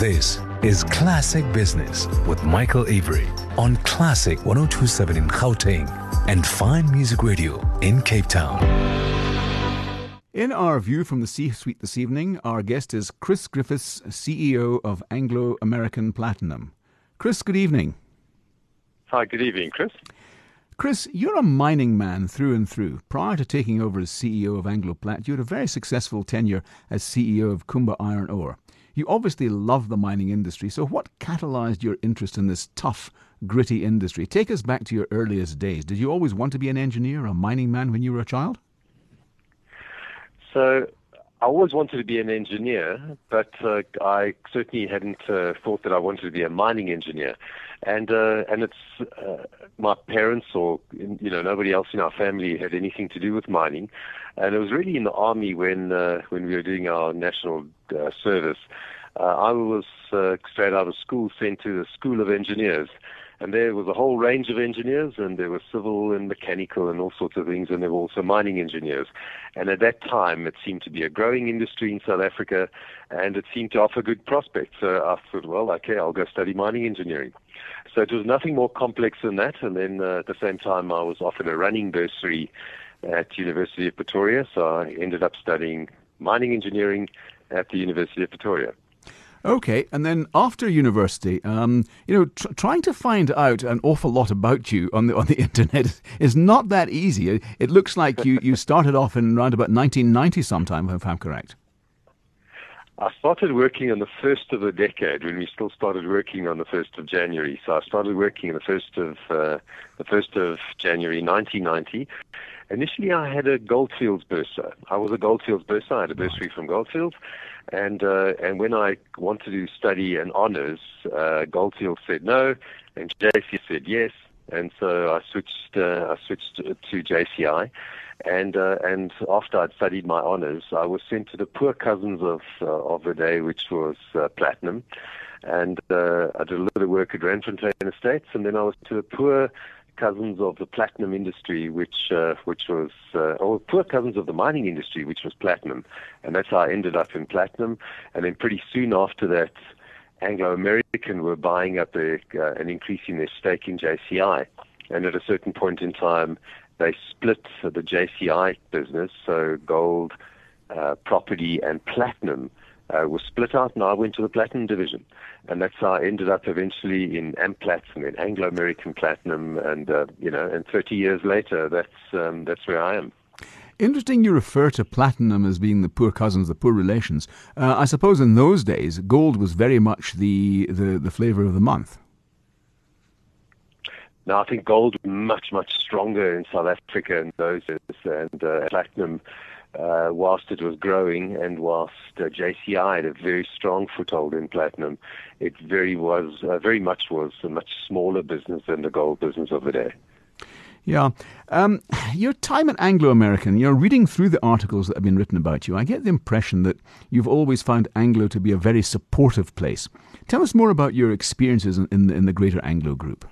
This is Classic Business with Michael Avery on Classic 102.7 in Gauteng and Fine Music Radio in Cape Town. In our view from the C-suite this evening, our guest is Chris Griffiths, CEO of Anglo American Platinum. Chris, good evening. Hi, good evening, Chris. Chris, you're a mining man through and through. Prior to taking over as CEO of Anglo Plat, you had a very successful tenure as CEO of Kumba Iron Ore. You obviously love the mining industry, so what catalyzed your interest in this tough, gritty industry? Take us back to your earliest days. Did you always want to be an engineer, a mining man, when you were a child? So I always wanted to be an engineer, but I certainly hadn't thought that I wanted to be a mining engineer. And it's my parents or, you know, nobody else in our family had anything to do with mining. And it was really in the army when we were doing our national service. I was straight out of school sent to the School of Engineers. And there was a whole range of engineers, and there were civil and mechanical and all sorts of things, and there were also mining engineers. And at that time, it seemed to be a growing industry in South Africa, and it seemed to offer good prospects. So I thought, well, okay, I'll go study mining engineering. So it was nothing more complex than that. And then at the same time, I was offered a running bursary at University of Pretoria, so I ended up studying mining engineering at the University of Pretoria. Okay, and then after university, trying to find out an awful lot about you on the internet is not that easy. It looks like you started off in around about 1990 sometime, if I'm correct. I started working on the first of the decade when we still started working on the 1st of January. So I started working on the 1st of January 1990. Initially, I had a Goldfields bursar. I was a Goldfields bursar. I had a bursary from Goldfields. And when I wanted to study an honours, Goldfields said no, and JCI said yes. And so I switched to JCI. And after I'd studied my honours, I was sent to the poor cousins of the day, which was Platinum. And I did a little bit of work at Randfontein Estates, and then I was to the poor cousins of the platinum industry, which was poor cousins of the mining industry, which was Platinum. And that's how I ended up in Platinum. And then pretty soon after that, Anglo American were buying up and increasing their stake in JCI. And at a certain point in time, they split the JCI business, so gold, property, and platinum was split out, and I went to the platinum division. And that's how I ended up eventually in AmPlat and then Anglo American Platinum, and 30 years later, that's where I am. Interesting you refer to platinum as being the poor cousins, the poor relations. I suppose in those days, gold was very much the flavour of the month. Now, I think gold was much, much stronger in South Africa in those days, and platinum, whilst it was growing and whilst JCI had a very strong foothold in platinum, it very much was a much smaller business than the gold business of the day. Yeah. Your time at Anglo American, reading through the articles that have been written about you, I get the impression that you've always found Anglo to be a very supportive place. Tell us more about your experiences in the greater Anglo group.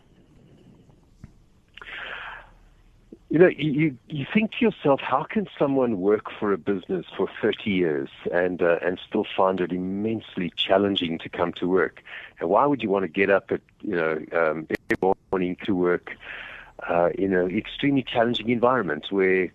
You know, you think to yourself, how can someone work for a business for 30 years and still find it immensely challenging to come to work? And why would you want to get up at every morning to work in an extremely challenging environment? Where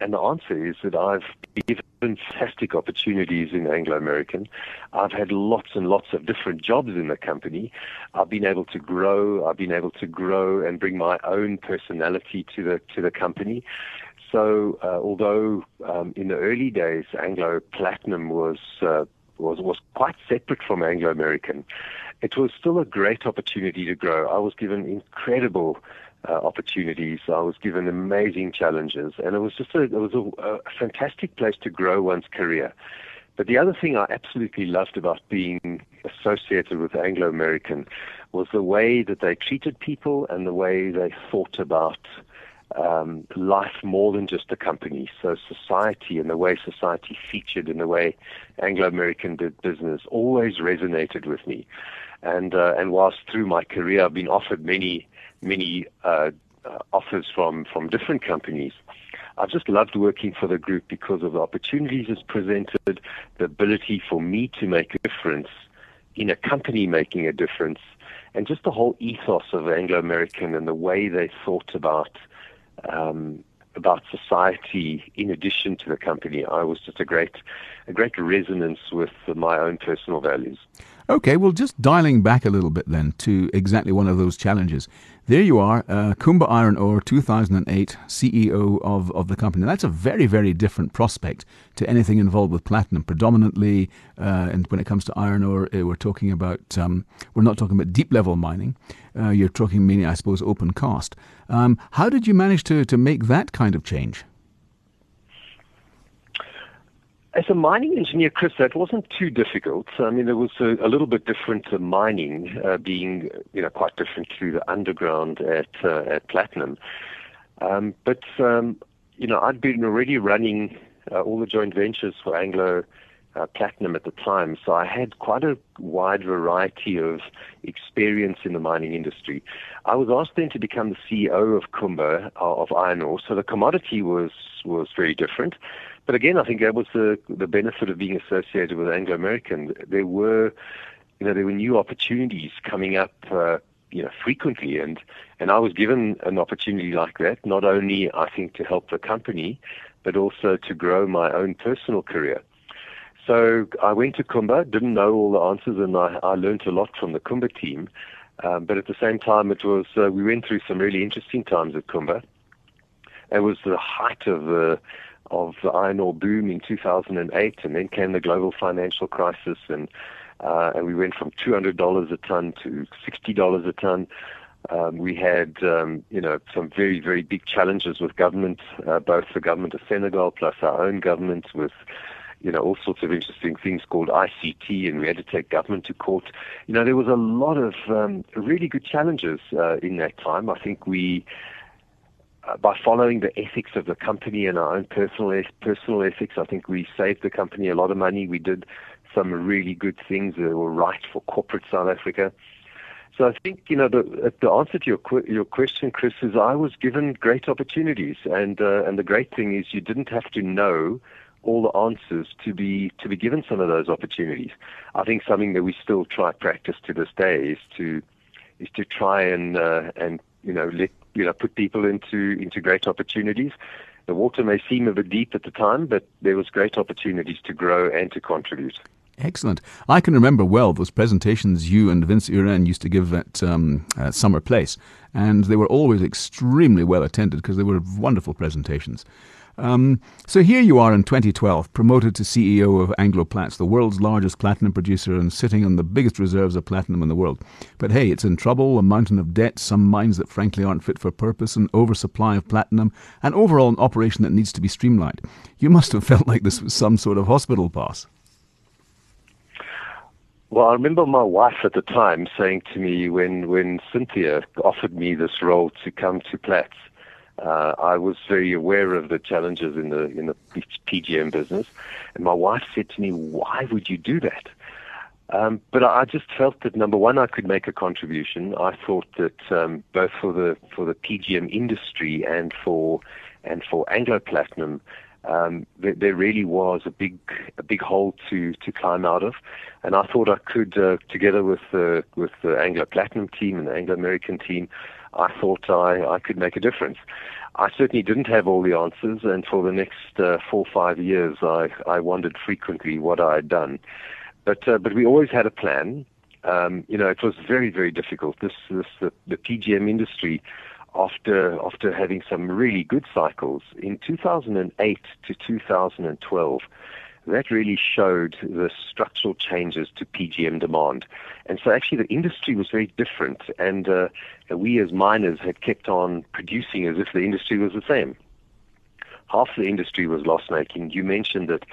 and the answer is that I've been given fantastic opportunities in Anglo American. I've had lots and lots of different jobs in the company. I've been able to grow. And bring my own personality to the company. So although in the early days Anglo Platinum was quite separate from Anglo American, it was still a great opportunity to grow. I was given incredible opportunities. I was given amazing challenges, and it was just a fantastic place to grow one's career. But the other thing I absolutely loved about being associated with Anglo American was the way that they treated people and the way they thought about life more than just the company. So society and the way society featured and the way Anglo American did business always resonated with me. And whilst through my career I've been offered many offers from different companies, I've just loved working for the group because of the opportunities it's presented, the ability for me to make a difference, in a company making a difference, and just the whole ethos of Anglo American and the way they thought about society in addition to the company, I was just a great resonance with my own personal values. Okay, well, just dialing back a little bit then to exactly one of those challenges. There you are, Kumba Iron Ore, 2008, CEO of the company. That's a very, very different prospect to anything involved with platinum. Predominantly, and when it comes to iron ore, we're talking about, we're not talking about deep-level mining. You're talking, meaning, I suppose, open cast. How did you manage to make that kind of change? As a mining engineer, Chris, that wasn't too difficult. I mean, it was a little bit different to mining, being, you know, quite different to the underground at Platinum. You know, I'd been already running all the joint ventures for Anglo Platinum at the time, so I had quite a wide variety of experience in the mining industry. I was asked then to become the CEO of Kumba, of Iron Ore, so the commodity was very different. But again, I think that was the benefit of being associated with Anglo American. There were new opportunities coming up, frequently, and I was given an opportunity like that, not only I think to help the company, but also to grow my own personal career. So I went to Kumba, didn't know all the answers, and I learned a lot from the Kumba team. But at the same time, it was we went through some really interesting times at Kumba. It was the height of the iron ore boom in 2008, and then came the global financial crisis, and we went from $200 a ton to $60 a ton. We had some very, very big challenges with government, both the government of Senegal plus our own government, with all sorts of interesting things called ICT, and we had to take government to court. You know, there was a lot of really good challenges in that time. I think we, by following the ethics of the company and our own personal ethics, I think we saved the company a lot of money. We did some really good things that were right for corporate South Africa. So I think, the answer to your question, Chris, is I was given great opportunities. And the great thing is you didn't have to know all the answers to be given some of those opportunities. I think something that we still try practice to this day is to try and put people into great opportunities. The water may seem a bit deep at the time, but there was great opportunities to grow and to contribute. Excellent. I can remember well those presentations you and Vince Uren used to give at Summer Place, and they were always extremely well attended because they were wonderful presentations. So here you are in 2012, promoted to CEO of Anglo Plats, the world's largest platinum producer, and sitting on the biggest reserves of platinum in the world. But hey, it's in trouble, a mountain of debt, some mines that frankly aren't fit for purpose, an oversupply of platinum, and overall an operation that needs to be streamlined. You must have felt like this was some sort of hospital pass. Well, I remember my wife at the time saying to me when Cynthia offered me this role to come to Platts, I was very aware of the challenges in the PGM business, and my wife said to me, "Why would you do that?" But I just felt that, number one, I could make a contribution. I thought that both for the PGM industry and for Anglo Platinum, there really was a big hole to climb out of, and I thought I could, together with the Anglo Platinum team and the Anglo American team, I thought I could make a difference. I certainly didn't have all the answers, and for the next 4 or 5 years, I wondered frequently what I had done. But we always had a plan. It was very, very difficult. The PGM industry, After having some really good cycles in 2008 to 2012, that really showed the structural changes to PGM demand. And so actually the industry was very different, and we as miners had kept on producing as if the industry was the same. Half the industry was loss-making. You mentioned that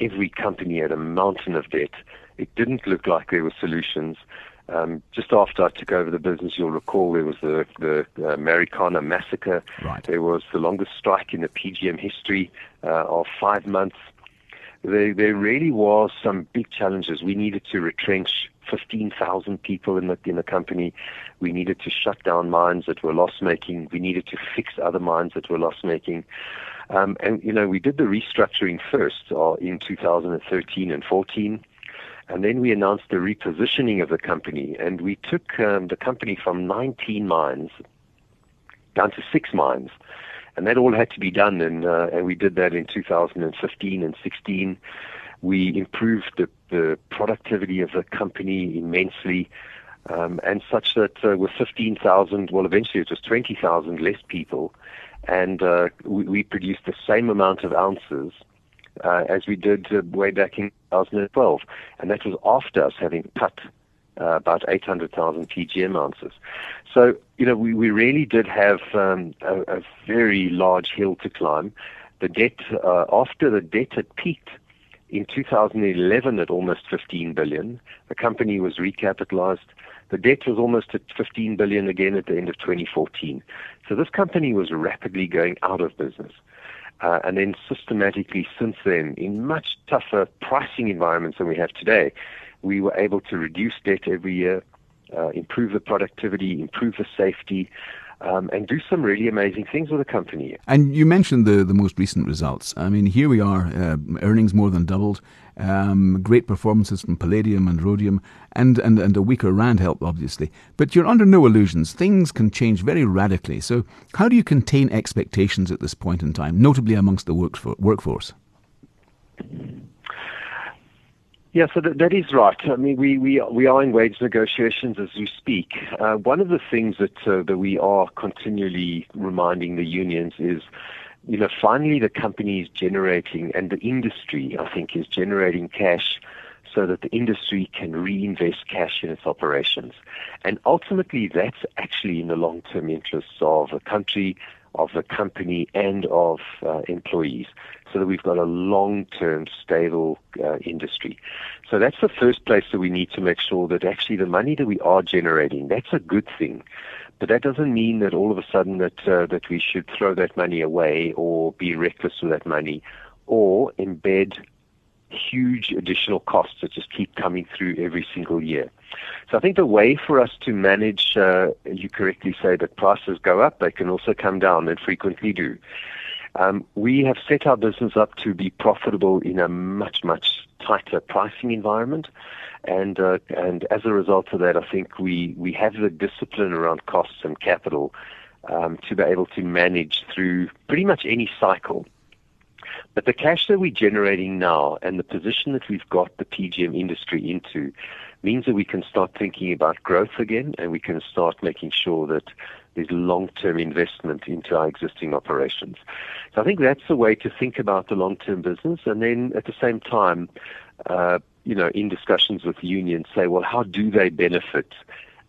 every company had a mountain of debt. It didn't look like there were solutions. Just after I took over the business, you'll recall there was the Marikana massacre. Right. There was the longest strike in the PGM history of 5 months. There really was some big challenges. We needed to retrench 15,000 people in the company. We needed to shut down mines that were loss-making. We needed to fix other mines that were loss-making. We did the restructuring first in 2013 and 14. And then we announced the repositioning of the company, and we took the company from 19 mines down to 6 mines. And that all had to be done, and we did that in 2015 and 16. We improved the productivity of the company immensely, and such that with 15,000, well, eventually it was 20,000 less people, and we produced the same amount of ounces as we did way back in 2012. And that was after us having cut about 800,000 PGM ounces. So, you know, we really did have a very large hill to climb. The debt, after the debt had peaked in 2011 at almost 15 billion, the company was recapitalized. The debt was almost at 15 billion again at the end of 2014. So this company was rapidly going out of business. And then systematically since then, in much tougher pricing environments than we have today, we were able to reduce debt every year, improve the productivity, improve the safety, and do some really amazing things with the company. And you mentioned the most recent results. I mean, here we are, earnings more than doubled, great performances from palladium and rhodium, and a weaker rand help, obviously. But you're under no illusions. Things can change very radically. So how do you contain expectations at this point in time, notably amongst the workforce? Yeah, so that is right. I mean, we are in wage negotiations as we speak. One of the things that we are continually reminding the unions is, you know, finally the company is generating, and the industry, I think, is generating cash so that the industry can reinvest cash in its operations. And ultimately, that's actually in the long-term interests of the country, of the company, and of employees, so that we've got a long-term, stable industry. So that's the first place that we need to make sure that actually the money that we are generating, that's a good thing. But that doesn't mean that all of a sudden that we should throw that money away or be reckless with that money or embed huge additional costs that just keep coming through every single year. So I think the way for us to manage, you correctly say that prices go up, they can also come down, and frequently do. We have set our business up to be profitable in a much, much tighter pricing environment. And as a result of that, I think we have the discipline around costs and capital to be able to manage through pretty much any cycle. But the cash that we're generating now and the position that we've got the PGM industry into means that we can start thinking about growth again, and we can start making sure that there's long-term investment into our existing operations. So I think that's the way to think about the long-term business. And then at the same time, you know, in discussions with unions, say, well, how do they benefit,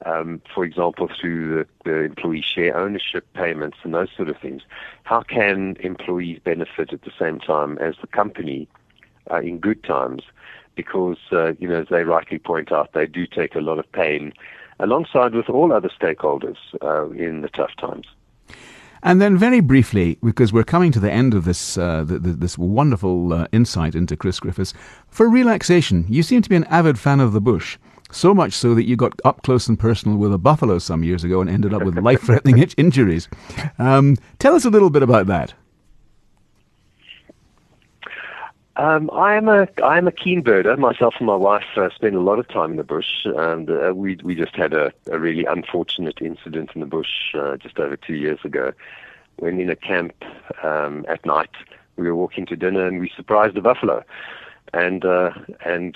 for example, through the employee share ownership payments and those sort of things? How can employees benefit at the same time as the company in good times? Because, you know, as they rightly point out, they do take a lot of pain alongside with all other stakeholders in the tough times. And then very briefly, because we're coming to the end of this this wonderful insight into Chris Griffiths, for relaxation, you seem to be an avid fan of the bush. So much so that you got up close and personal with a buffalo some years ago and ended up with life-threatening injuries. Tell us a little bit about that. I'm a keen birder. Myself and my wife spend a lot of time in the bush, and we just had a really unfortunate incident in the bush just over 2 years ago, when in a camp at night we were walking to dinner and we surprised a buffalo. And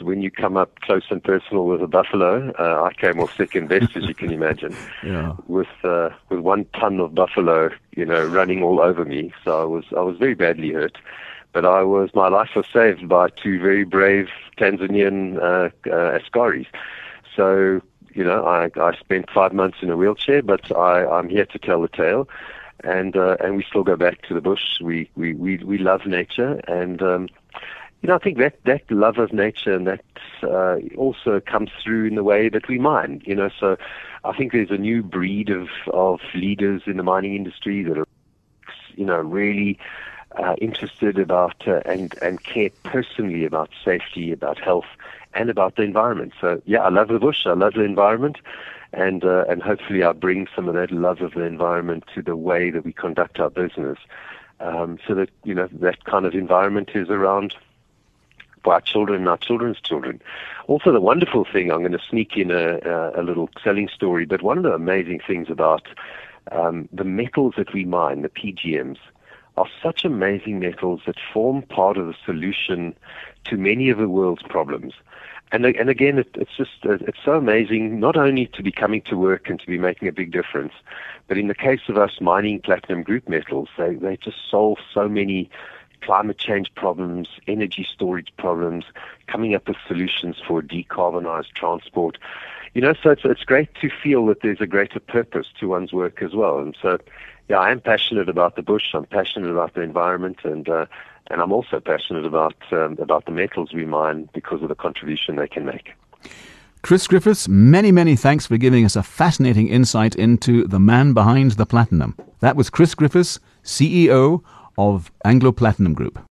when you come up close and personal with a buffalo, I came off second best, as you can imagine, yeah. With 1 ton of buffalo, you know, running all over me. So I was very badly hurt, but my life was saved by 2 very brave Tanzanian askaris. So, you know, I spent 5 months in a wheelchair, but I'm here to tell the tale. And we still go back to the bush. We love nature, and you know, I think that love of nature and that also comes through in the way that we mine, you know. So I think there's a new breed of leaders in the mining industry that are, you know, really interested about and care personally about safety, about health, and about the environment. So, yeah, I love the bush, I love the environment, and hopefully I bring some of that love of the environment to the way that we conduct our business so that, you know, that kind of environment is around by our children and our children's children. Also, the wonderful thing, I'm going to sneak in a little selling story, but one of the amazing things about the metals that we mine, the PGMs, are such amazing metals that form part of the solution to many of the world's problems. And again, it's so amazing not only to be coming to work and to be making a big difference, but in the case of us mining platinum group metals, they just solve so many climate change problems, energy storage problems, coming up with solutions for decarbonized transport. You know, so it's great to feel that there's a greater purpose to one's work as well. And so, yeah, I am passionate about the bush. I'm passionate about the environment, and I'm also passionate about the metals we mine because of the contribution they can make. Chris Griffiths, many, many thanks for giving us a fascinating insight into the man behind the platinum. That was Chris Griffiths, CEO of Anglo Platinum Group.